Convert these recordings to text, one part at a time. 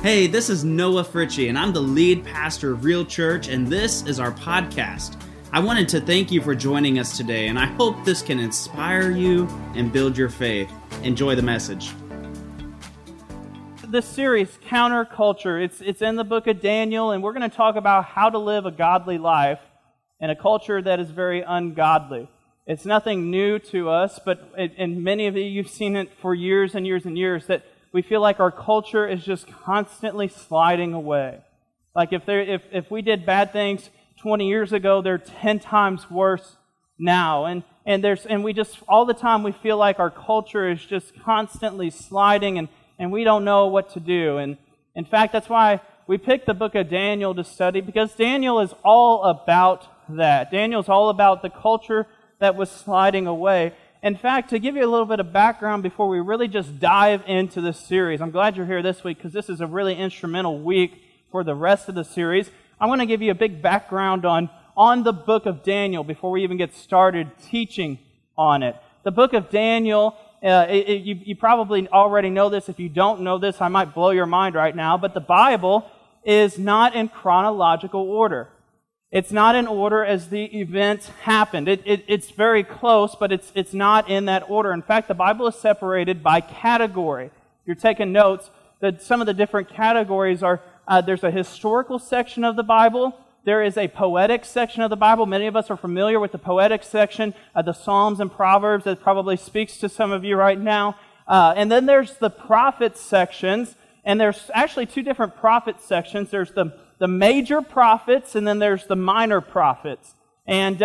Hey, this is Noah Fritchie, and I'm the lead pastor of Real Church, and this is our podcast. I wanted to thank you for joining us today, and I hope this can inspire you and build your faith. Enjoy the message. This series, Counterculture, it's in the book of Daniel, and we're going to talk about how to live a godly life in a culture that is very ungodly. It's nothing new to us, but and many of you, you've seen it for years and years and years, that we feel like our culture is just constantly sliding away. Like if we did bad things 20 years ago, they're 10 times worse now. And we just, all the time, we feel like our culture is just constantly sliding, and we don't know what to do. And in fact, that's why we picked the book of Daniel to study, because Daniel is all about that. Daniel's all about the culture that was sliding away. In fact, to give you a little bit of background before we really just dive into this series, I'm glad you're here this week because this is a really instrumental week for the rest of the series. I want to give you a big background on the book of Daniel before we even get started teaching on it. The book of Daniel, you probably already know this. If you don't know this, I might blow your mind right now, but the Bible is not in chronological order. It's not in order as the events happened. It's very close, but it's not in that order. In fact, the Bible is separated by category. If you're taking notes, that some of the different categories are, there's a historical section of the Bible. There is a poetic section of the Bible. Many of us are familiar with the poetic section, the Psalms and Proverbs. That probably speaks to some of you right now. And then there's the prophet sections, and there's actually two different prophet sections. There's the major prophets, and then there's the minor prophets. And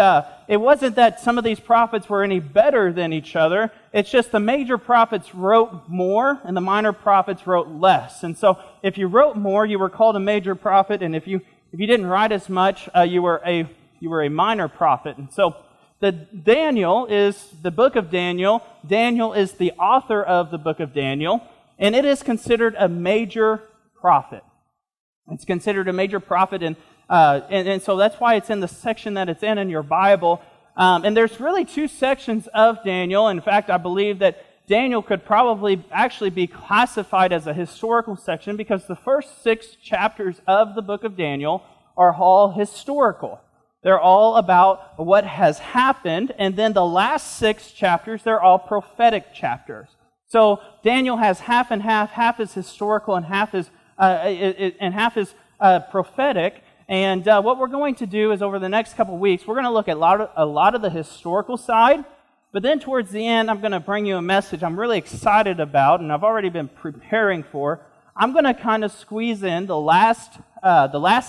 it wasn't that some of these prophets were any better than each other. It's just the major prophets wrote more, and the minor prophets wrote less. And so if you wrote more, you were called a major prophet, and if you didn't write as much, you were a minor prophet. And so the book of Daniel. Daniel is the author of the book of Daniel, and it is considered a major prophet. It's considered a major prophet, and so that's why it's in the section that it's in your Bible. And there's really two sections of Daniel. In fact, I believe that Daniel could probably actually be classified as a historical section because the first 6 chapters of the book of Daniel are all historical. They're all about what has happened, and then the last 6 chapters, they're all prophetic chapters. So Daniel has half and half. Half is historical and half is prophetic. And what we're going to do is over the next couple weeks, we're going to look at a lot of the historical side. But then towards the end, I'm going to bring you a message I'm really excited about, and I've already been preparing for. I'm going to kind of squeeze in the last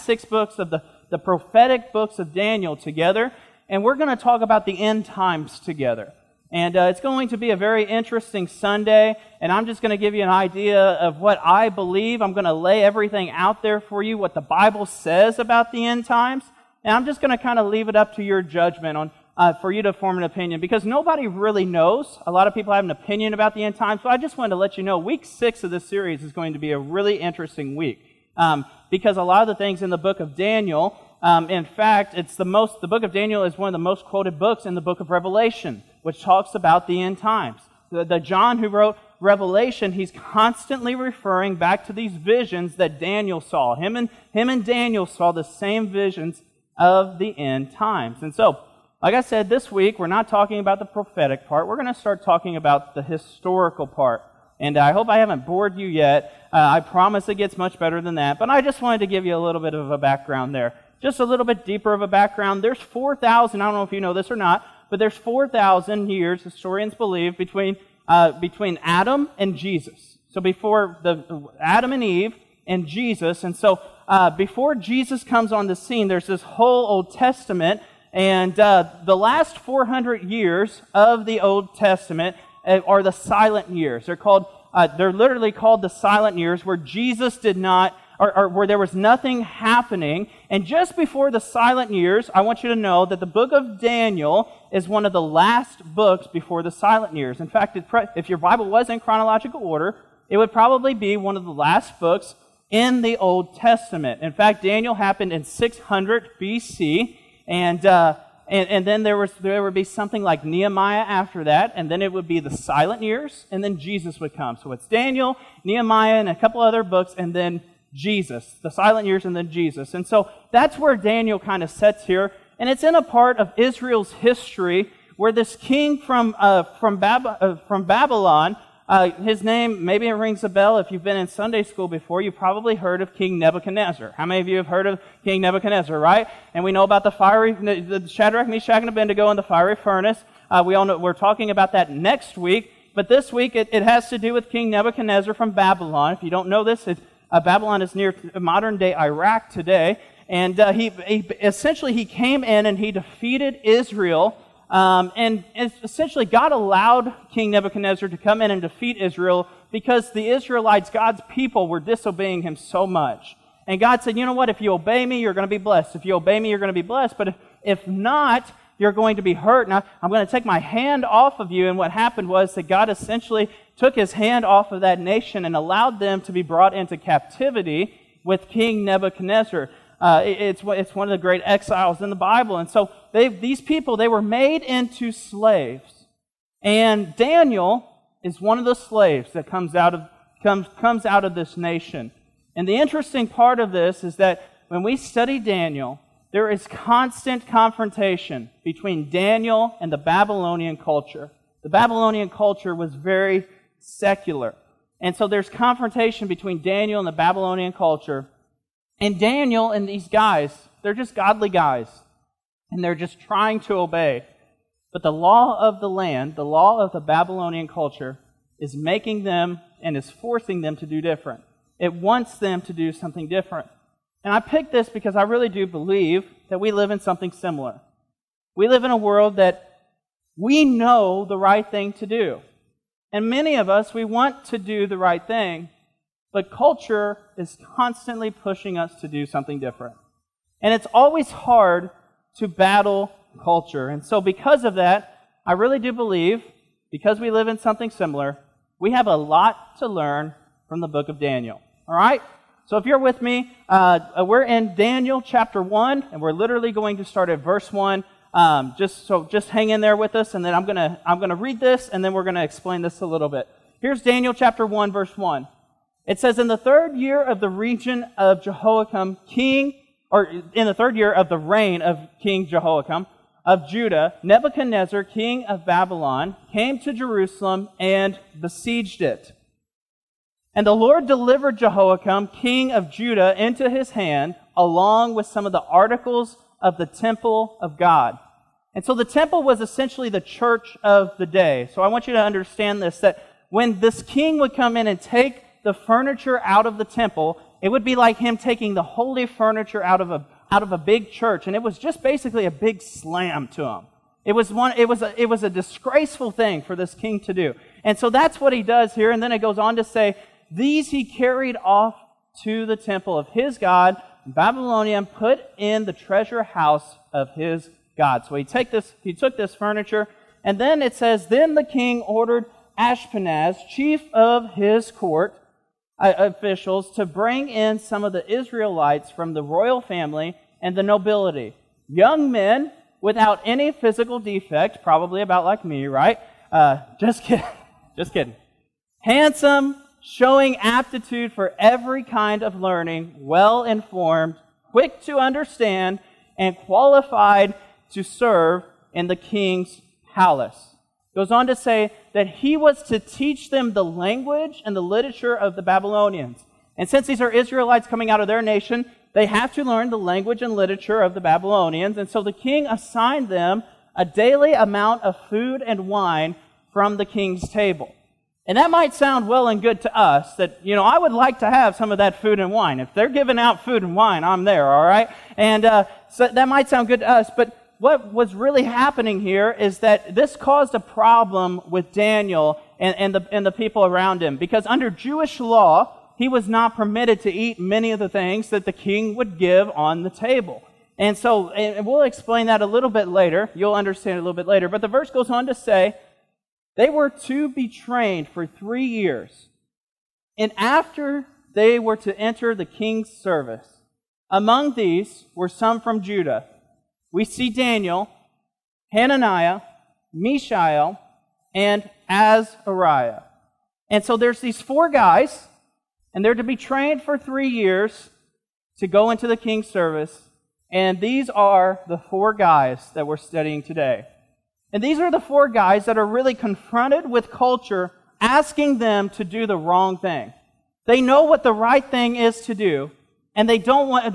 6 books of the prophetic books of Daniel together, and we're going to talk about the end times together. And it's going to be a very interesting Sunday, and I'm just going to give you an idea of what I believe. I'm going to lay everything out there for you, what the Bible says about the end times, and I'm just going to kind of leave it up to your judgment on for you to form an opinion, because nobody really knows. A lot of people have an opinion about the end times, so I just wanted to let you know week 6 of this series is going to be a really interesting week, because a lot of the things in the book of Daniel, in fact, the book of Daniel is one of the most quoted books in the book of Revelation, which talks about the end times. The John who wrote Revelation, he's constantly referring back to these visions that Daniel saw. Him and Daniel saw the same visions of the end times. And so, like I said, this week we're not talking about the prophetic part. We're going to start talking about the historical part. And I hope I haven't bored you yet. I promise it gets much better than that. But I just wanted to give you a little bit of a background there. Just a little bit deeper of a background. There's 4,000, I don't know if you know this or not, but there's 4,000 years, historians believe, between Adam and Jesus. So before Adam and Eve and Jesus. And so before Jesus comes on the scene, there's this whole Old Testament. And the last 400 years of the Old Testament are the silent years. They're literally called the silent years, where Jesus did not, or where there was nothing happening. And just before the silent years, I want you to know that the book of Daniel is one of the last books before the silent years. In fact, if your Bible was in chronological order, it would probably be one of the last books in the Old Testament. In fact, Daniel happened in 600 BC, and then there would be something like Nehemiah after that, and then it would be the silent years, and then Jesus would come. So it's Daniel, Nehemiah, and a couple other books, and then Jesus, the silent years and then Jesus. And so that's where Daniel kind of sets here. And it's in a part of Israel's history where this king from Babylon, his name, maybe it rings a bell. If you've been in Sunday school before, you probably heard of King Nebuchadnezzar. How many of you have heard of King Nebuchadnezzar, right? And we know about the Shadrach, Meshach, and Abednego in the fiery furnace. We all know, we're talking about that next week. But this week, it has to do with King Nebuchadnezzar from Babylon. If you don't know this, Babylon is near modern-day Iraq today. And he came in and he defeated Israel. And essentially, God allowed King Nebuchadnezzar to come in and defeat Israel because the Israelites, God's people, were disobeying him so much. And God said, you know what? If you obey me, you're going to be blessed. If you obey me, you're going to be blessed. But if not, you're going to be hurt. Now, I'm going to take my hand off of you. And what happened was that God essentially took his hand off of that nation and allowed them to be brought into captivity with King Nebuchadnezzar. It's one of the great exiles in the Bible. And so these people, they were made into slaves. And Daniel is one of the slaves that comes out of this nation. And the interesting part of this is that when we study Daniel, there is constant confrontation between Daniel and the Babylonian culture. The Babylonian culture was very secular. And so there's confrontation between Daniel and the Babylonian culture. And Daniel and these guys, they're just godly guys. And they're just trying to obey. But the law of the land, the law of the Babylonian culture, is making them and is forcing them to do different. It wants them to do something different. And I picked this because I really do believe that we live in something similar. We live in a world that we know the right thing to do. And many of us, we want to do the right thing, but culture is constantly pushing us to do something different. And it's always hard to battle culture. And so because of that, I really do believe, because we live in something similar, we have a lot to learn from the book of Daniel. All right? So if you're with me, we're in Daniel chapter 1, and we're literally going to start at verse 1. Just hang in there with us, and then I'm gonna read this, and then we're gonna explain this a little bit. Here's Daniel chapter 1, verse 1. It says, in the third year of the reign of King Jehoiakim of Judah, Nebuchadnezzar, king of Babylon, came to Jerusalem and besieged it. And the Lord delivered Jehoiakim, king of Judah, into his hand, along with some of the articles of the temple of God. And so the temple was essentially the church of the day. So I want you to understand this, that when this king would come in and take the furniture out of the temple, it would be like him taking the holy furniture out of a big church. And it was just basically a big slam to him. It was a disgraceful thing for this king to do. And so that's what he does here. And then it goes on to say, these he carried off to the temple of his God, Babylonian, put in the treasure house of his God. So he took this furniture, and then it says, then the king ordered Ashpenaz, chief of his court officials, to bring in some of the Israelites from the royal family and the nobility, young men without any physical defect, probably about like me, right? Just kidding. Handsome, showing aptitude for every kind of learning, well-informed, quick to understand, and qualified to serve in the king's palace. Goes on to say that he was to teach them the language and the literature of the Babylonians. And since these are Israelites coming out of their nation, they have to learn the language and literature of the Babylonians. And so the king assigned them a daily amount of food and wine from the king's table. And that might sound well and good to us, that, you know, I would like to have some of that food and wine. If they're giving out food and wine, I'm there, all right? And so that might sound good to us, but what was really happening here is that this caused a problem with Daniel and the people around him, because under Jewish law, he was not permitted to eat many of the things that the king would give on the table. And so, and we'll explain that a little bit later. You'll understand a little bit later. But the verse goes on to say, they were to be trained for 3 years, and after they were to enter the king's service. Among these were some from Judah. We see Daniel, Hananiah, Mishael, and Azariah. And so there's these four guys and they're to be trained for 3 years to go into the king's service. And these are the four guys that we're studying today. And these are the four guys that are really confronted with culture asking them to do the wrong thing. They know what the right thing is to do, and they want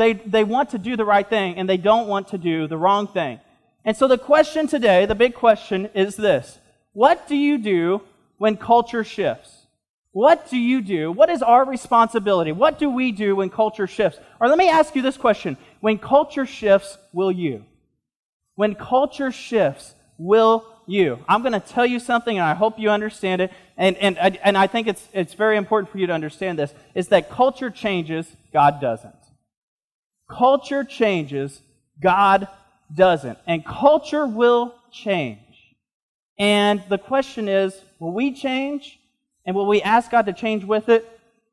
to do the right thing, and they don't want to do the wrong thing. And so the question today, the big question is this: what do you do when culture shifts? What do you do? What is our responsibility? What do we do when culture shifts? Or let me ask you this question: when culture shifts, will you? When culture shifts, will you? I'm going to tell you something, and I hope you understand it, and I think it's very important for you to understand this, is that culture changes, God doesn't. Culture changes, God doesn't. And culture will change. And the question is, will we change, and will we ask God to change with it,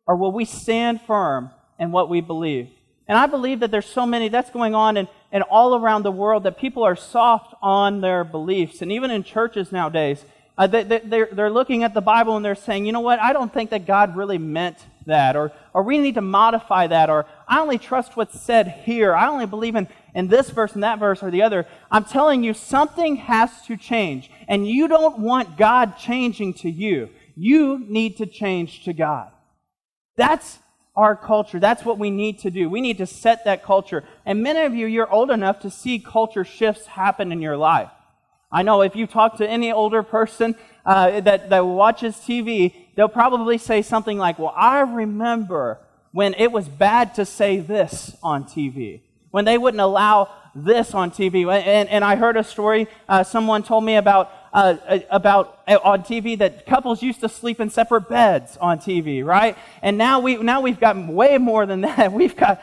or will we stand firm in what we believe? And I believe that there's so many, that's going on and all around the world, that people are soft on their beliefs. And even in churches nowadays, they're looking at the Bible and they're saying, you know what, I don't think that God really meant that, or we need to modify that, or I only trust what's said here, I only believe in this verse and that verse or the other. I'm telling you, something has to change. And you don't want God changing to you. You need to change to God. That's our culture. That's what we need to do. We need to set that culture. And many of you, you're old enough to see culture shifts happen in your life. I know if you talk to any older person that watches TV, they'll probably say something like, well, I remember when it was bad to say this on TV, when they wouldn't allow this on TV. And I heard a story, someone told me about on TV that couples used to sleep in separate beds on TV, right? And now we've gotten way more than that. We've got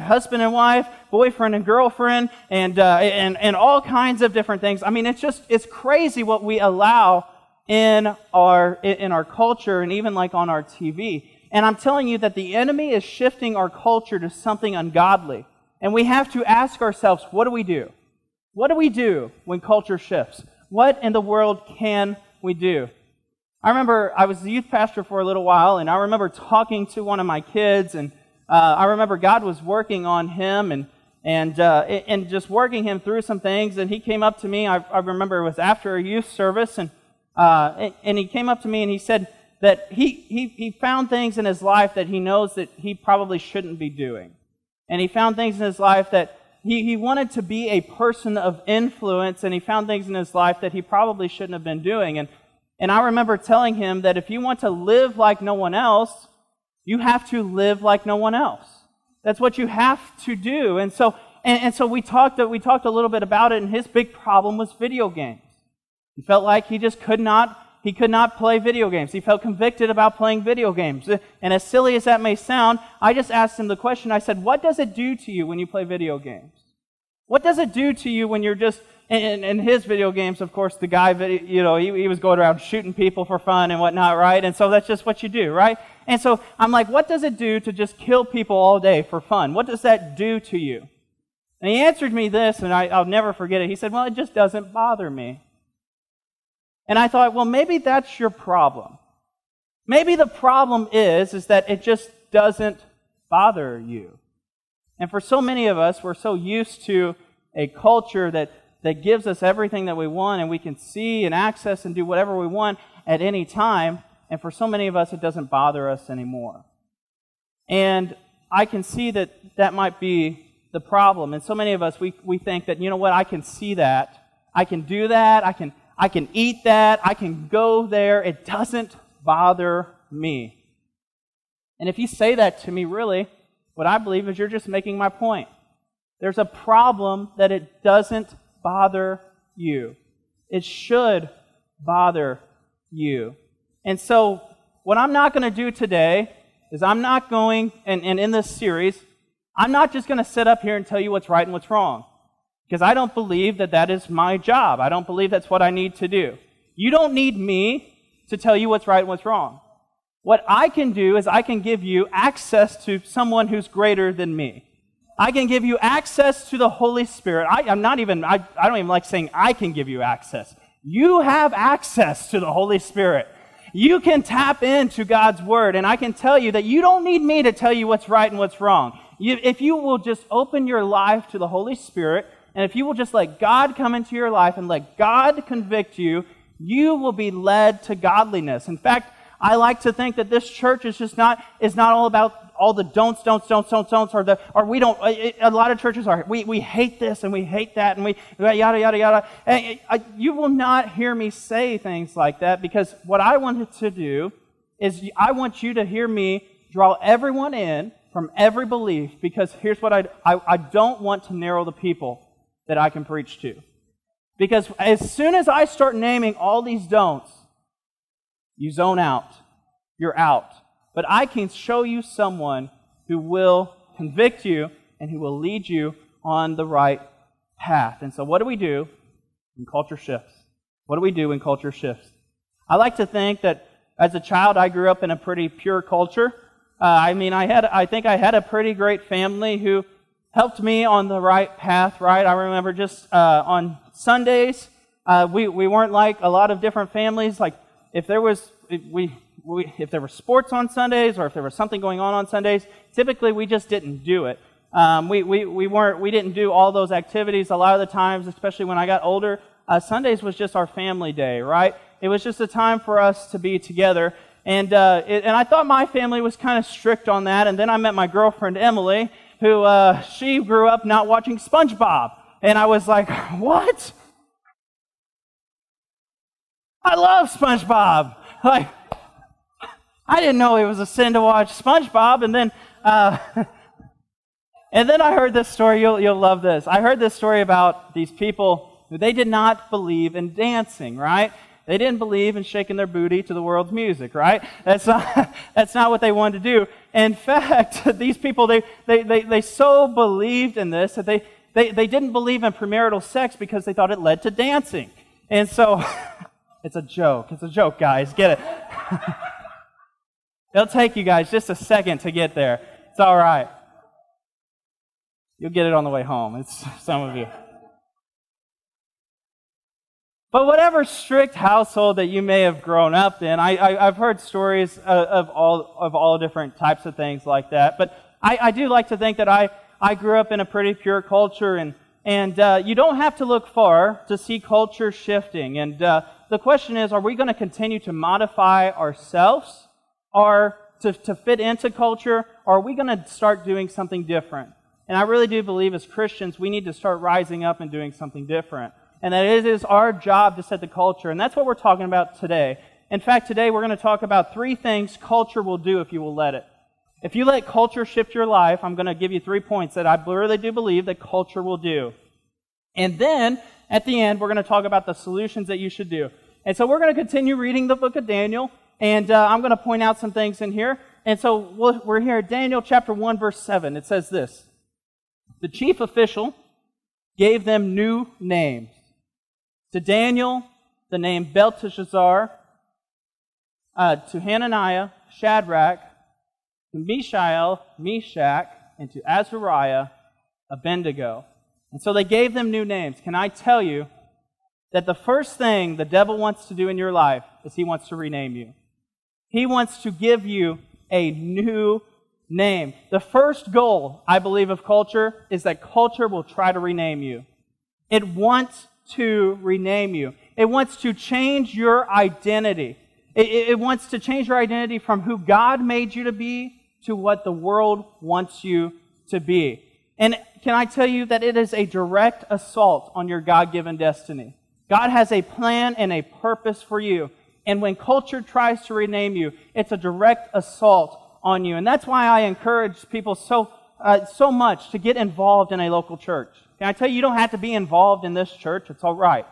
husband and wife, boyfriend and girlfriend, and all kinds of different things. I mean, it's crazy what we allow in our culture, and even like on our TV. And I'm telling you that the enemy is shifting our culture to something ungodly. And we have to ask ourselves, what do we do? What do we do when culture shifts? What in the world can we do? I remember I was the youth pastor for a little while, and I remember talking to one of my kids, and I remember God was working on him and just working him through some things. And he came up to me. I remember it was after a youth service, and he came up to me and he said that he found things in his life that he knows that he probably shouldn't be doing, and he found things in his life that he wanted to be a person of influence, and he found things in his life that he probably shouldn't have been doing. And I remember telling him that if you want to live like no one else, you have to live like no one else. That's what you have to do. And so we talked a little bit about it, and his big problem was video games. He felt like he just could not play video games. He felt convicted about playing video games. And as silly as that may sound, I just asked him the question. I said, what does it do to you when you play video games? What does it do to you when you're just, in his video games, of course, the guy, you know, he was going around shooting people for fun and whatnot, right? And so that's just what you do, right? And so I'm like, what does it do to just kill people all day for fun? What does that do to you? And he answered me this, and I'll never forget it. He said, well, it just doesn't bother me. And I thought, well, maybe that's your problem. Maybe the problem is that it just doesn't bother you. And for so many of us, we're so used to a culture that gives us everything that we want, and we can see and access and do whatever we want at any time. And for so many of us, it doesn't bother us anymore. And I can see that might be the problem. And so many of us, we think that, you know what, I can see that. I can do that. I can eat that, I can go there, it doesn't bother me. And if you say that to me, really, what I believe is you're just making my point. There's a problem that it doesn't bother you. It should bother you. And so, what I'm not going to do today is I'm not going, and in this series, I'm not just going to sit up here and tell you what's right and what's wrong. Because I don't believe that is my job. I don't believe that's what I need to do. You don't need me to tell you what's right and what's wrong. What I can do is I can give you access to someone who's greater than me. I can give you access to the Holy Spirit. I don't even like saying I can give you access. You have access to the Holy Spirit. You can tap into God's word, and I can tell you that you don't need me to tell you what's right and what's wrong. If you will just open your life to the Holy Spirit, and if you will just let God come into your life and let God convict you, you will be led to godliness. In fact, I like to think that this church is just not all about all the don'ts, or we don't, a lot of churches are, we hate this and we hate that and we yada, yada, yada. And you will not hear me say things like that, because what I wanted to do is I want you to hear me draw everyone in from every belief, because here's what I don't want to narrow the people that I can preach to. Because as soon as I start naming all these don'ts, you zone out. You're out. But I can show you someone who will convict you and who will lead you on the right path. And so what do we do when culture shifts? What do we do when culture shifts? I like to think that as a child, I grew up in a pretty pure culture. I think I had a pretty great family who helped me on the right path, right? I remember just on Sundays, we weren't like a lot of different families. Like if there were sports on Sundays, or if there was something going on Sundays, typically we just didn't do it. We didn't do all those activities a lot of the times, especially when I got older. Sundays was just our family day, right? It was just a time for us to be together. And I thought my family was kind of strict on that. And then I met my girlfriend, Emily, who she grew up not watching SpongeBob. And I was like, what? I love SpongeBob. Like, I didn't know it was a sin to watch SpongeBob. And then and then I heard this story. You'll love this. I heard this story about these people who they did not believe in dancing, right? They didn't believe in shaking their booty to the world's music, right? That's not what they wanted to do. In fact, these people, they so believed in this that they didn't believe in premarital sex because they thought it led to dancing. And so, it's a joke. It's a joke, guys. Get it. It'll take you guys just a second to get there. It's all right. You'll get it on the way home. It's some of you. But whatever strict household that you may have grown up in, I've heard stories of all different types of things like that. But I do like to think that I grew up in a pretty pure culture, and you don't have to look far to see culture shifting. And the question is, are we going to continue to modify ourselves or to fit into culture, or are we going to start doing something different? And I really do believe as Christians we need to start rising up and doing something different. And that it is our job to set the culture. And that's what we're talking about today. In fact, today we're going to talk about 3 things culture will do if you will let it. If you let culture shift your life, I'm going to give you 3 points that I really do believe that culture will do. And then, at the end, we're going to talk about the solutions that you should do. And so we're going to continue reading the book of Daniel. And I'm going to point out some things in here. And so we're here at Daniel chapter 1, verse 7. It says this, "The chief official gave them new names. To Daniel, the name Belteshazzar, to Hananiah, Shadrach, to Mishael, Meshach, and to Azariah, Abednego." And so they gave them new names. Can I tell you that the first thing the devil wants to do in your life is he wants to rename you. He wants to give you a new name. The first goal, I believe, of culture is that culture will try to rename you. It wants to rename you. It wants to change your identity. It wants to change your identity from who God made you to be to what the world wants you to be. And can I tell you that it is a direct assault on your God-given destiny? God has a plan and a purpose for you. And when culture tries to rename you, it's a direct assault on you. And that's why I encourage people so much to get involved in a local church. Can I tell you, you don't have to be involved in this church. It's all right.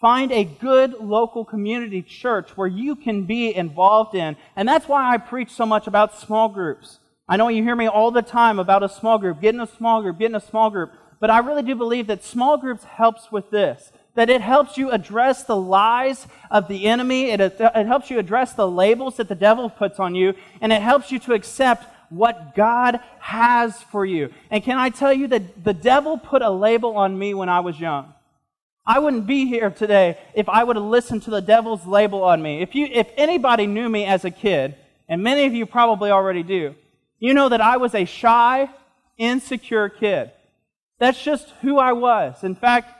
Find a good local community church where you can be involved in. And that's why I preach so much about small groups. I know you hear me all the time about a small group, getting a small group, getting a small group. But I really do believe that small groups helps with this, that it helps you address the lies of the enemy. It helps you address the labels that the devil puts on you. And it helps you to accept what God has for you. And can I tell you that the devil put a label on me when I was young? I wouldn't be here today if I would have listened to the devil's label on me. If anybody knew me as a kid, and many of you probably already do, you know that I was a shy, insecure kid. That's just who I was. In fact,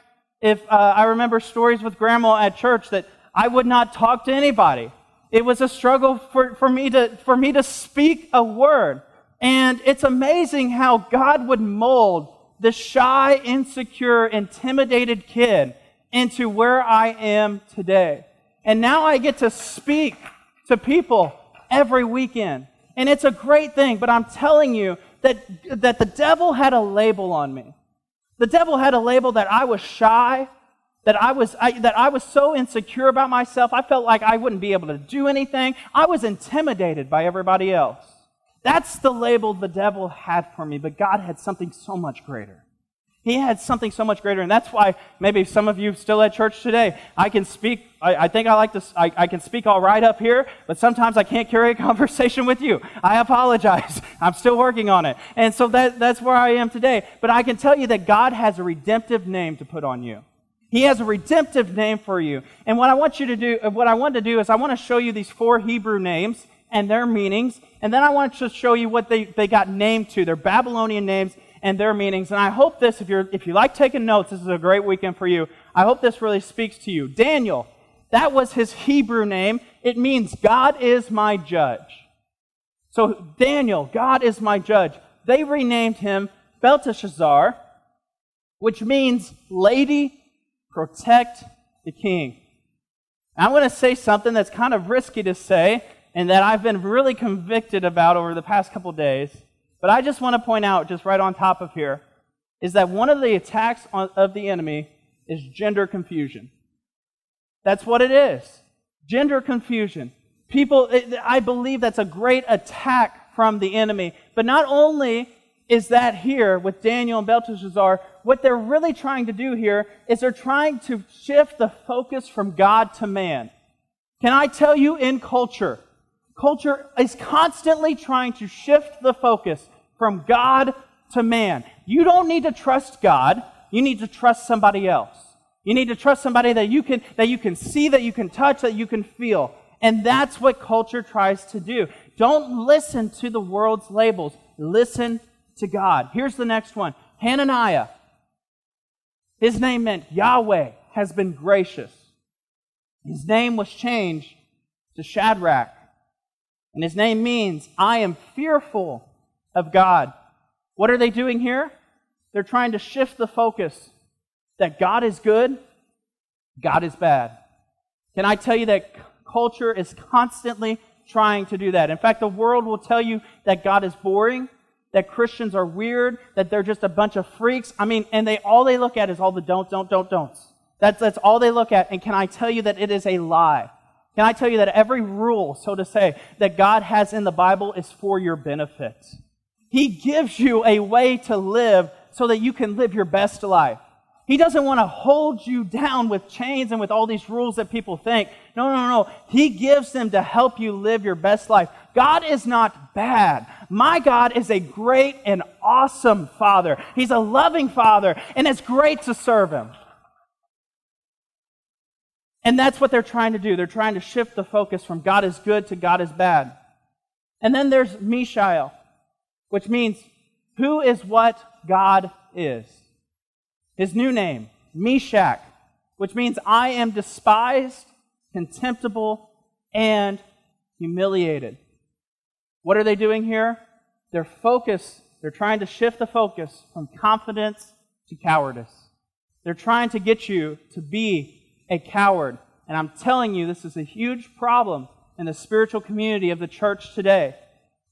I remember stories with Grandma at church that I would not talk to anybody. It was a struggle for me to speak a word. And it's amazing how God would mold this shy, insecure, intimidated kid into where I am today. And now I get to speak to people every weekend. And it's a great thing, but I'm telling you that the devil had a label on me. The devil had a label that I was shy, that I was so insecure about myself, I felt like I wouldn't be able to do anything. I was intimidated by everybody else. That's the label the devil had for me, but God had something so much greater. He had something so much greater, and that's why maybe some of you still at church today, I can speak, I can speak all right up here, but sometimes I can't carry a conversation with you. I apologize. I'm still working on it. And so that's where I am today. But I can tell you that God has a redemptive name to put on you. He has a redemptive name for you. And what I want to do is I want to show you these 4 Hebrew names and their meanings, and then I want to show you what they got named to, their Babylonian names and their meanings. And I hope this, if you like taking notes, this is a great weekend for you. I hope this really speaks to you. Daniel, that was his Hebrew name. It means God is my judge. So Daniel, God is my judge. They renamed him Belteshazzar, which means lady, protect the king. Now, I'm going to say something that's kind of risky to say, and that I've been really convicted about over the past couple days. But I just want to point out, just right on top of here, is that one of the attacks of the enemy is gender confusion. That's what it is. Gender confusion. I believe that's a great attack from the enemy. But not only is that here with Daniel and Belteshazzar, what they're really trying to do here is they're trying to shift the focus from God to man. Can I tell you, in culture, culture is constantly trying to shift the focus from God to man. You don't need to trust God. You need to trust somebody else. You need to trust somebody that you can see, that you can touch, that you can feel. And that's what culture tries to do. Don't listen to the world's labels. Listen to God. Here's the next one. Hananiah. His name meant Yahweh has been gracious. His name was changed to Shadrach. And his name means, I am fearful of God. What are they doing here? They're trying to shift the focus that God is good, God is bad. Can I tell you that culture is constantly trying to do that? In fact, the world will tell you that God is boring, that Christians are weird, that they're just a bunch of freaks. I mean, and all they look at is all the don'ts. That's all they look at. And can I tell you that it is a lie? Can I tell you that every rule, so to say, that God has in the Bible is for your benefit? He gives you a way to live so that you can live your best life. He doesn't want to hold you down with chains and with all these rules that people think. No. He gives them to help you live your best life. God is not bad. My God is a great and awesome Father. He's a loving Father, and it's great to serve Him. And that's what they're trying to do. They're trying to shift the focus from God is good to God is bad. And then there's Mishael, which means who is what God is. His new name, Meshach, which means I am despised, contemptible, and humiliated. What are they doing here? They're trying to shift the focus from confidence to cowardice. They're trying to get you to be a coward. And I'm telling you, this is a huge problem in the spiritual community of the church today.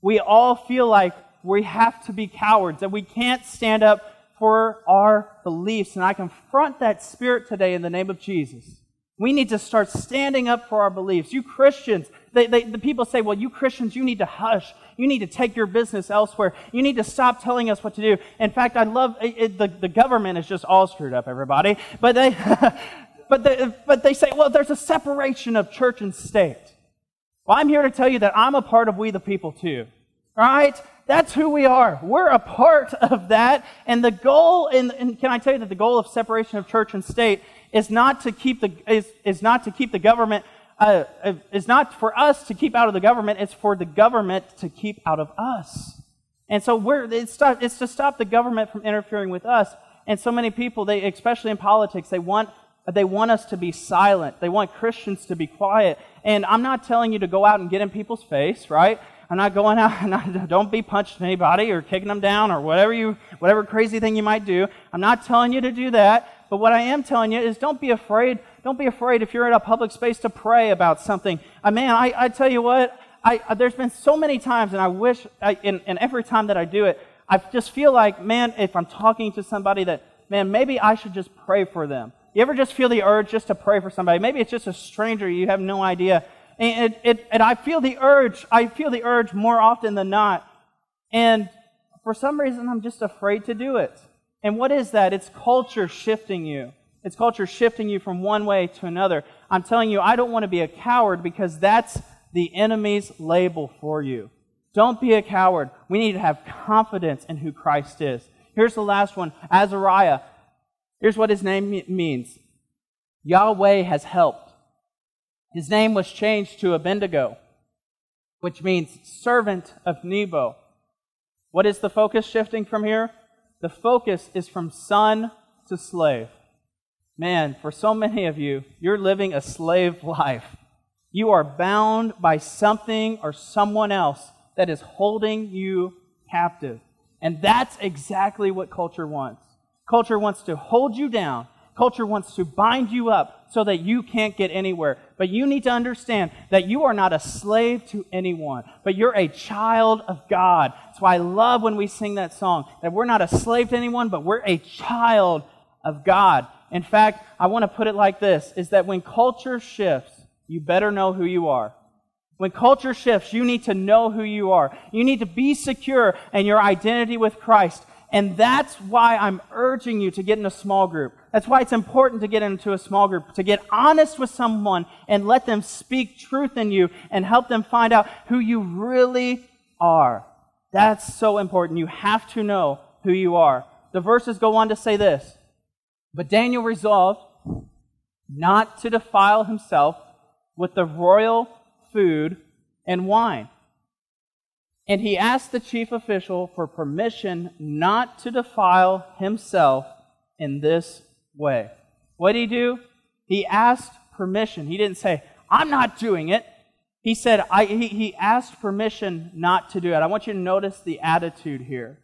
We all feel like we have to be cowards, that we can't stand up for our beliefs. And I confront that spirit today in the name of Jesus. We need to start standing up for our beliefs. You Christians, the people say, well, you Christians, you need to hush. You need to take your business elsewhere. You need to stop telling us what to do. In fact, I love it, the government is just all screwed up, everybody. But they... But they say, well, there's a separation of church and state. Well, I'm here to tell you that I'm a part of we the people too, right? That's who we are. We're a part of that. And the goal, and can I tell you that the goal of separation of church and state is not to keep the government. It's not for us to keep out of the government. It's for the government to keep out of us. And so it's to stop the government from interfering with us. And so many people, they especially in politics, they want us to be silent. They want Christians to be quiet. And I'm not telling you to go out and get in people's face, right? I'm not going out and don't be punching anybody or kicking them down or whatever crazy thing you might do. I'm not telling you to do that. But what I am telling you is don't be afraid. Don't be afraid if you're in a public space to pray about something. Man, I tell you what, there's been so many times, and I wish, and every time that I do it, I just feel like, man, if I'm talking to somebody that, man, maybe I should just pray for them. You ever just feel the urge just to pray for somebody? Maybe it's just a stranger, you have no idea. And, I feel the urge. I feel the urge more often than not. And for some reason, I'm just afraid to do it. And what is that? It's culture shifting you. It's culture shifting you from one way to another. I'm telling you, I don't want to be a coward because that's the enemy's label for you. Don't be a coward. We need to have confidence in who Christ is. Here's the last one, Azariah. Here's what his name means. Yahweh has helped. His name was changed to Abednego, which means servant of Nebo. What is the focus shifting from here? The focus is from son to slave. Man, for so many of you, you're living a slave life. You are bound by something or someone else that is holding you captive. And that's exactly what culture wants. Culture wants to hold you down. Culture wants to bind you up so that you can't get anywhere. But you need to understand that you are not a slave to anyone, but you're a child of God. That's why I love when we sing that song, that we're not a slave to anyone, but we're a child of God. In fact, I want to put it like this, is that when culture shifts, you better know who you are. When culture shifts, you need to know who you are. You need to be secure in your identity with Christ. And that's why I'm urging you to get in a small group. That's why it's important to get into a small group, to get honest with someone and let them speak truth in you and help them find out who you really are. That's so important. You have to know who you are. The verses go on to say this, but Daniel resolved not to defile himself with the royal food and wine. And he asked the chief official for permission not to defile himself in this way. What did he do? He asked permission. He didn't say, I'm not doing it. He said, he asked permission not to do it. I want you to notice the attitude here,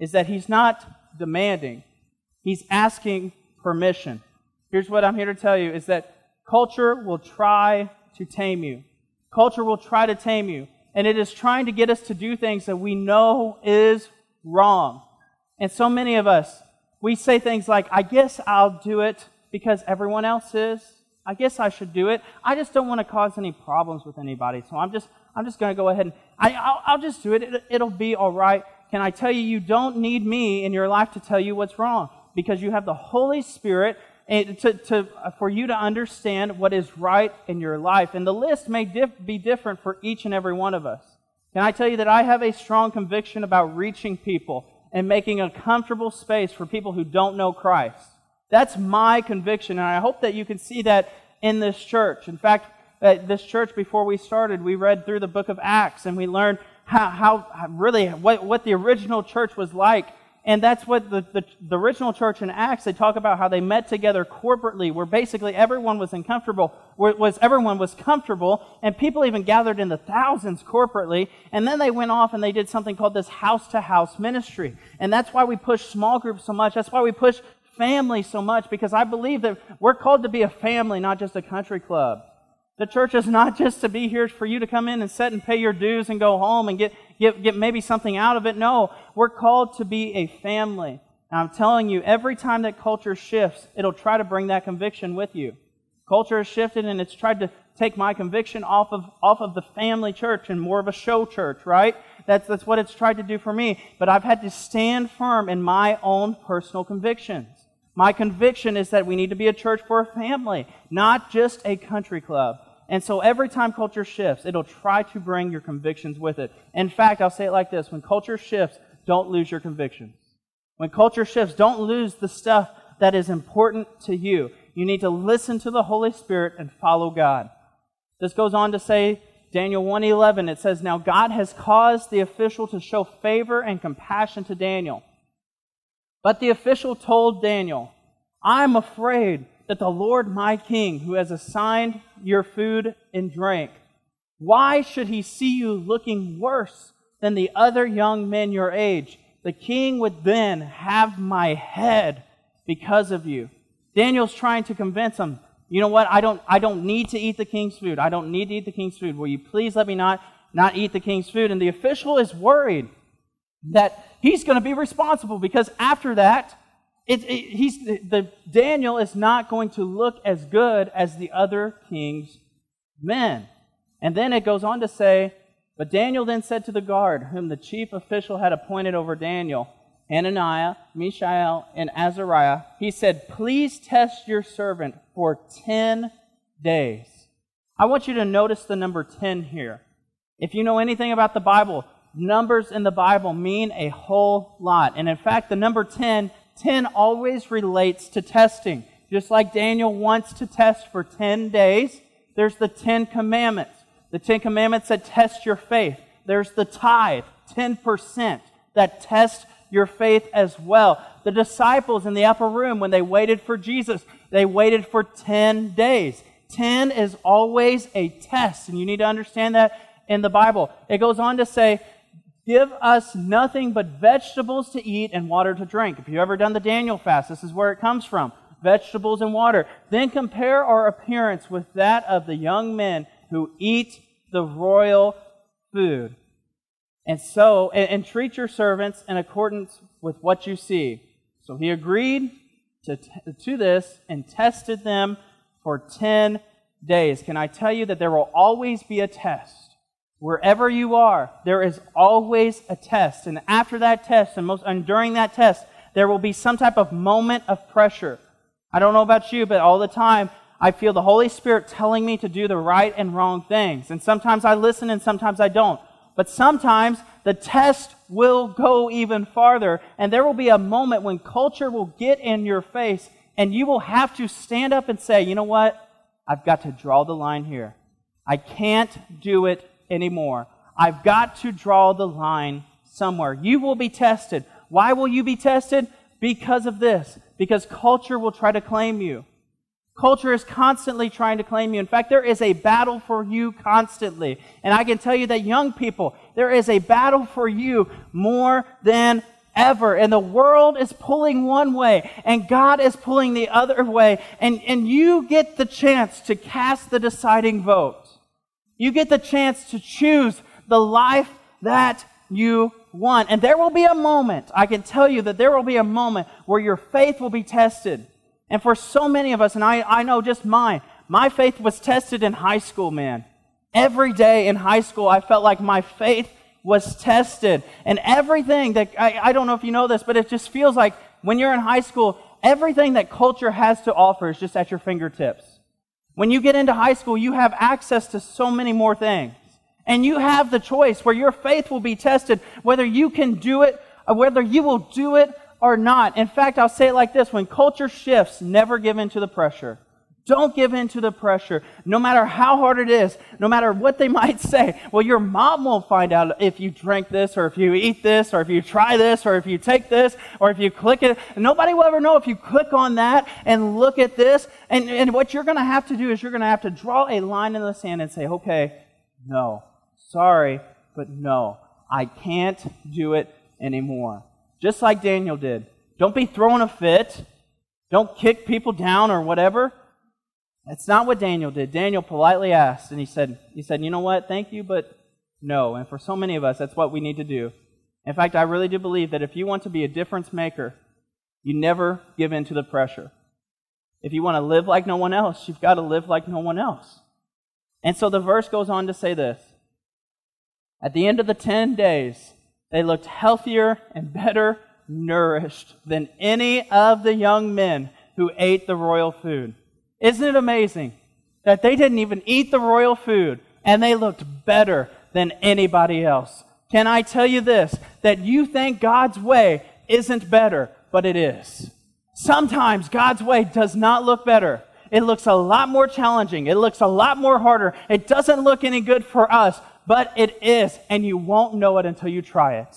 is that he's not demanding. He's asking permission. Here's what I'm here to tell you, is that culture will try to tame you. Culture will try to tame you. And it is trying to get us to do things that we know is wrong. And so many of us, we say things like, I guess I'll do it because everyone else is. I guess I should do it. I just don't want to cause any problems with anybody. So I'm just going to go ahead and I'll just do it. It'll be all right. Can I tell you, you don't need me in your life to tell you what's wrong because you have the Holy Spirit for you to understand what is right in your life. And the list may be different for each and every one of us. Can I tell you that I have a strong conviction about reaching people and making a comfortable space for people who don't know Christ? That's my conviction, and I hope that you can see that in this church. In fact, at this church, before we started, we read through the book of Acts, and we learned what the original church was like. And that's what the original church in Acts, they talk about how they met together corporately, where basically everyone was uncomfortable, everyone was comfortable, and people even gathered in the thousands corporately, and then they went off and they did something called this house-to-house ministry. And that's why we push small groups so much, that's why we push family so much, because I believe that we're called to be a family, not just a country club. The church is not just to be here for you to come in and sit and pay your dues and go home and get maybe something out of it. No, we're called to be a family. And I'm telling you, every time that culture shifts, it'll try to bring that conviction with you. Culture has shifted and it's tried to take my conviction off of the family church and more of a show church, right? That's what it's tried to do for me. But I've had to stand firm in my own personal convictions. My conviction is that we need to be a church for a family, not just a country club. And so every time culture shifts, it'll try to bring your convictions with it. In fact, I'll say it like this. When culture shifts, don't lose your convictions. When culture shifts, don't lose the stuff that is important to you. You need to listen to the Holy Spirit and follow God. This goes on to say, Daniel 1:11, it says, now God has caused the official to show favor and compassion to Daniel. But the official told Daniel, I'm afraid that the Lord my King, who has assigned your food and drink, why should he see you looking worse than the other young men your age? The king would then have my head because of you. Daniel's trying to convince him, you know what, I don't need to eat the king's food. I don't need to eat the king's food. Will you please let me not eat the king's food? And the official is worried that he's going to be responsible, because after that, Daniel is not going to look as good as the other king's men. And then it goes on to say, but Daniel then said to the guard, whom the chief official had appointed over Daniel, Hananiah, Mishael, and Azariah, he said, please test your servant for 10 days. I want you to notice the number 10 here. If you know anything about the Bible, numbers in the Bible mean a whole lot. And in fact, the number 10 always relates to testing. Just like Daniel wants to test for 10 days, there's the 10 commandments. The 10 commandments that test your faith. There's the tithe, 10%, that tests your faith as well. The disciples in the upper room, when they waited for Jesus, they waited for 10 days. 10 is always a test, and you need to understand that in the Bible. It goes on to say, give us nothing but vegetables to eat and water to drink. If you've ever done the Daniel fast, this is where it comes from, vegetables and water. Then compare our appearance with that of the young men who eat the royal food. And treat your servants in accordance with what you see. So he agreed to this and tested them for 10 days. Can I tell you that there will always be a test? Wherever you are, there is always a test. And after that test, and during that test, there will be some type of moment of pressure. I don't know about you, but all the time, I feel the Holy Spirit telling me to do the right and wrong things. And sometimes I listen and sometimes I don't. But sometimes the test will go even farther, and there will be a moment when culture will get in your face, and you will have to stand up and say, you know what? I've got to draw the line here. I can't do it anymore. I've got to draw the line somewhere. You will be tested. Why will you be tested? Because of this. Because culture will try to claim you. Culture is constantly trying to claim you. In fact, there is a battle for you constantly. And I can tell you that, young people, there is a battle for you more than ever. And the world is pulling one way, and God is pulling the other way. And you get the chance to cast the deciding vote. You get the chance to choose the life that you want. And there will be a moment, I can tell you that there will be a moment where your faith will be tested. And for so many of us, and I know just mine, my faith was tested in high school, man. Every day in high school, I felt like my faith was tested. And everything that, I don't know if you know this, but it just feels like when you're in high school, everything that culture has to offer is just at your fingertips. When you get into high school, you have access to so many more things. And you have the choice where your faith will be tested, whether you can do it, or whether you will do it, or not. In fact, I'll say it like this. When culture shifts, never give in to the pressure. Don't give in to the pressure. No matter how hard it is, no matter what they might say, well, your mom won't find out if you drink this, or if you eat this, or if you try this, or if you take this, or if you click it. Nobody will ever know if you click on that and look at this. And what you're going to have to do is you're going to have to draw a line in the sand and say, okay, no, sorry, but no, I can't do it anymore. Just like Daniel did. Don't be throwing a fit. Don't kick people down or whatever. That's not what Daniel did. Daniel politely asked, and he said, you know what, thank you, but no. And for so many of us, that's what we need to do. In fact, I really do believe that if you want to be a difference maker, you never give in to the pressure. If you want to live like no one else, you've got to live like no one else. And so the verse goes on to say this. At the end of the 10 days, they looked healthier and better nourished than any of the young men who ate the royal food. Isn't it amazing that they didn't even eat the royal food and they looked better than anybody else? Can I tell you this, that you think God's way isn't better, but it is. Sometimes God's way does not look better. It looks a lot more challenging. It looks a lot more harder. It doesn't look any good for us, but it is, and you won't know it until you try it.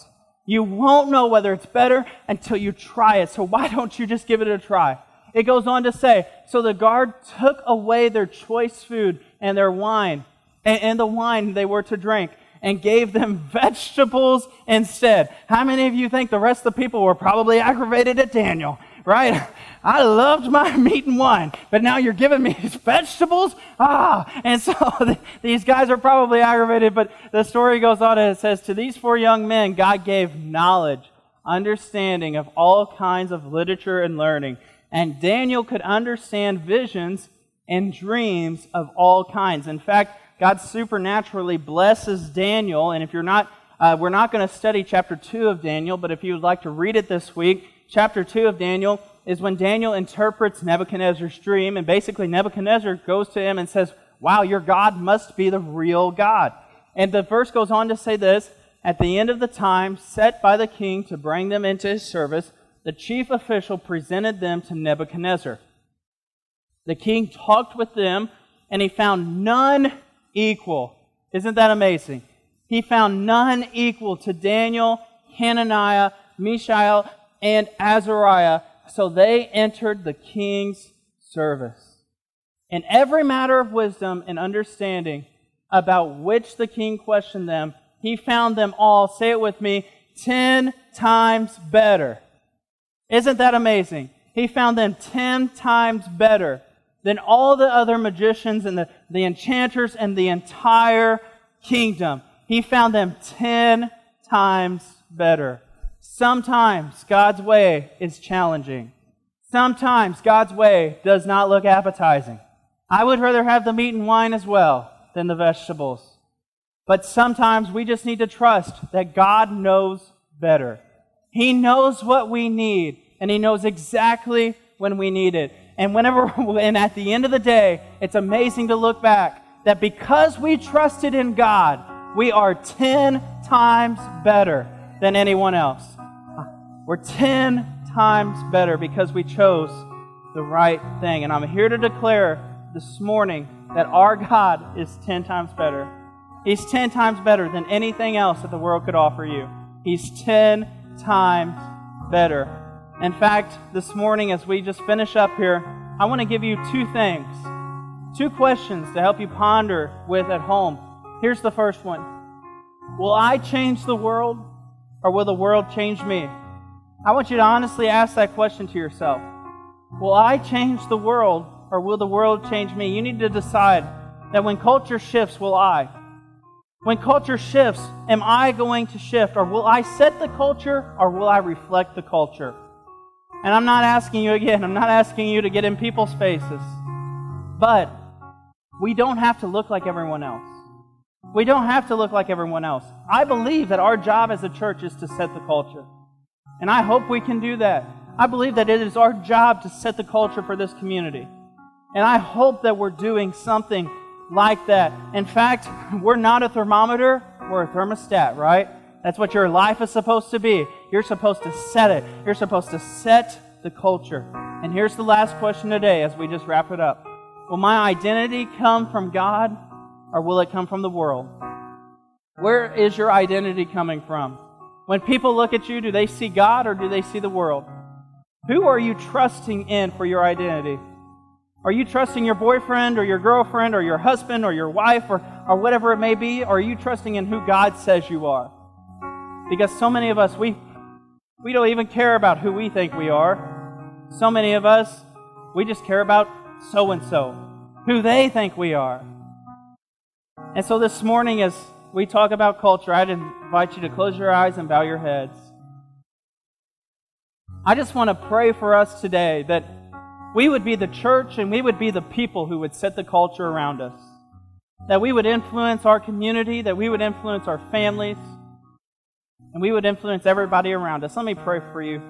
You won't know whether it's better until you try it, so why don't you just give it a try? It goes on to say, so the guard took away their choice food and their wine, and the wine they were to drink, and gave them vegetables instead. How many of you think the rest of the people were probably aggravated at Daniel? Right? I loved my meat and wine, but now you're giving me these vegetables? And so these guys are probably aggravated, but the story goes on and it says, to these four young men, God gave knowledge, understanding of all kinds of literature and learning. And Daniel could understand visions and dreams of all kinds. In fact, God supernaturally blesses Daniel. And if you're not, we're not going to study chapter 2 of Daniel, but if you would like to read it this week, Chapter 2 of Daniel is when Daniel interprets Nebuchadnezzar's dream, and basically Nebuchadnezzar goes to him and says, wow, your God must be the real God. And the verse goes on to say this, at the end of the time set by the king to bring them into his service, the chief official presented them to Nebuchadnezzar. The king talked with them, and he found none equal. Isn't that amazing? He found none equal to Daniel, Hananiah, Mishael, and Azariah, so they entered the king's service. In every matter of wisdom and understanding about which the king questioned them, he found them all, say it with me, 10 times better. Isn't that amazing? He found them 10 times better than all the other magicians and the enchanters and the entire kingdom. He found them 10 times better. Sometimes God's way is challenging. Sometimes God's way does not look appetizing. I would rather have the meat and wine as well than the vegetables. But sometimes we just need to trust that God knows better. He knows what we need, and He knows exactly when we need it. And at the end of the day, it's amazing to look back that because we trusted in God, we are 10 times better than anyone else. We're 10 times better because we chose the right thing. And I'm here to declare this morning that our God is 10 times better. He's 10 times better than anything else that the world could offer you. He's 10 times better. In fact, this morning as we just finish up here, I want to give you two things, two questions to help you ponder with at home. Here's the first one. Will I change the world, or will the world change me? I want you to honestly ask that question to yourself. Will I change the world, or will the world change me? You need to decide that when culture shifts, will I? When culture shifts, am I going to shift? Or will I set the culture, or will I reflect the culture? And I'm not asking you again, I'm not asking you to get in people's faces. But we don't have to look like everyone else. We don't have to look like everyone else. I believe that our job as a church is to set the culture. And I hope we can do that. I believe that it is our job to set the culture for this community. And I hope that we're doing something like that. In fact, we're not a thermometer, we're a thermostat, right? That's what your life is supposed to be. You're supposed to set it. You're supposed to set the culture. And here's the last question today as we just wrap it up. Will my identity come from God, or will it come from the world? Where is your identity coming from? When people look at you, do they see God or do they see the world? Who are you trusting in for your identity? Are you trusting your boyfriend or your girlfriend or your husband or your wife or whatever it may be? Or are you trusting in who God says you are? Because so many of us, we don't even care about who we think we are. So many of us, we just care about so-and-so, who they think we are. And so this morning as we talk about culture, I'd invite you to close your eyes and bow your heads. I just want to pray for us today that we would be the church and we would be the people who would set the culture around us. That we would influence our community, that we would influence our families, and we would influence everybody around us. Let me pray for you.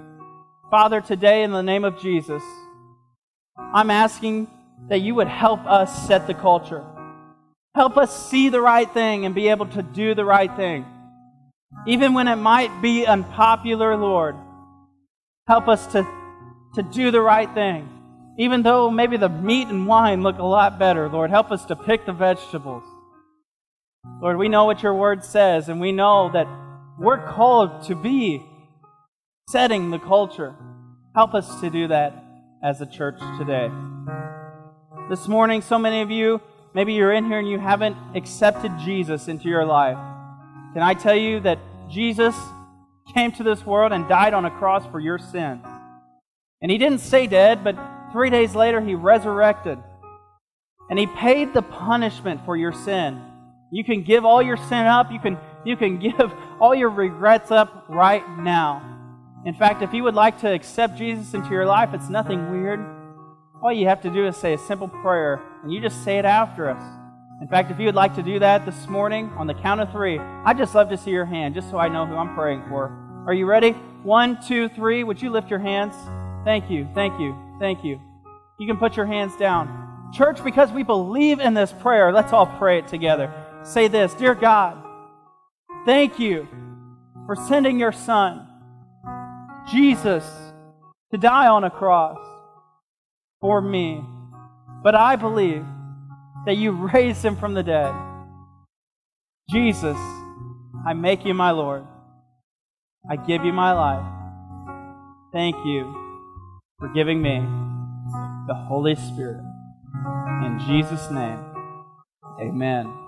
Father, today in the name of Jesus, I'm asking that you would help us set the culture. Help us see the right thing and be able to do the right thing. Even when it might be unpopular, Lord, help us to to do the right thing. Even though maybe the meat and wine look a lot better, Lord, help us to pick the vegetables. Lord, we know what your word says, and we know that we're called to be setting the culture. Help us to do that as a church today. This morning, so many of you, maybe you're in here and you haven't accepted Jesus into your life. Can I tell you that Jesus came to this world and died on a cross for your sins? And he didn't stay dead, but 3 days later he resurrected. And he paid the punishment for your sin. You can give all your sin up. You can give all your regrets up right now. In fact, if you would like to accept Jesus into your life, it's nothing weird. All you have to do is say a simple prayer, and you just say it after us. In fact, if you would like to do that this morning on the count of 3, I'd just love to see your hand, just so I know who I'm praying for. Are you ready? 1, 2, 3. Would you lift your hands? Thank you, thank you, thank you. You can put your hands down. Church, because we believe in this prayer, let's all pray it together. Say this: Dear God, thank you for sending your Son, Jesus, to die on a cross for me. But I believe that you raised him from the dead. Jesus, I make you my Lord. I give you my life. Thank you for giving me the Holy Spirit. In Jesus' name, amen.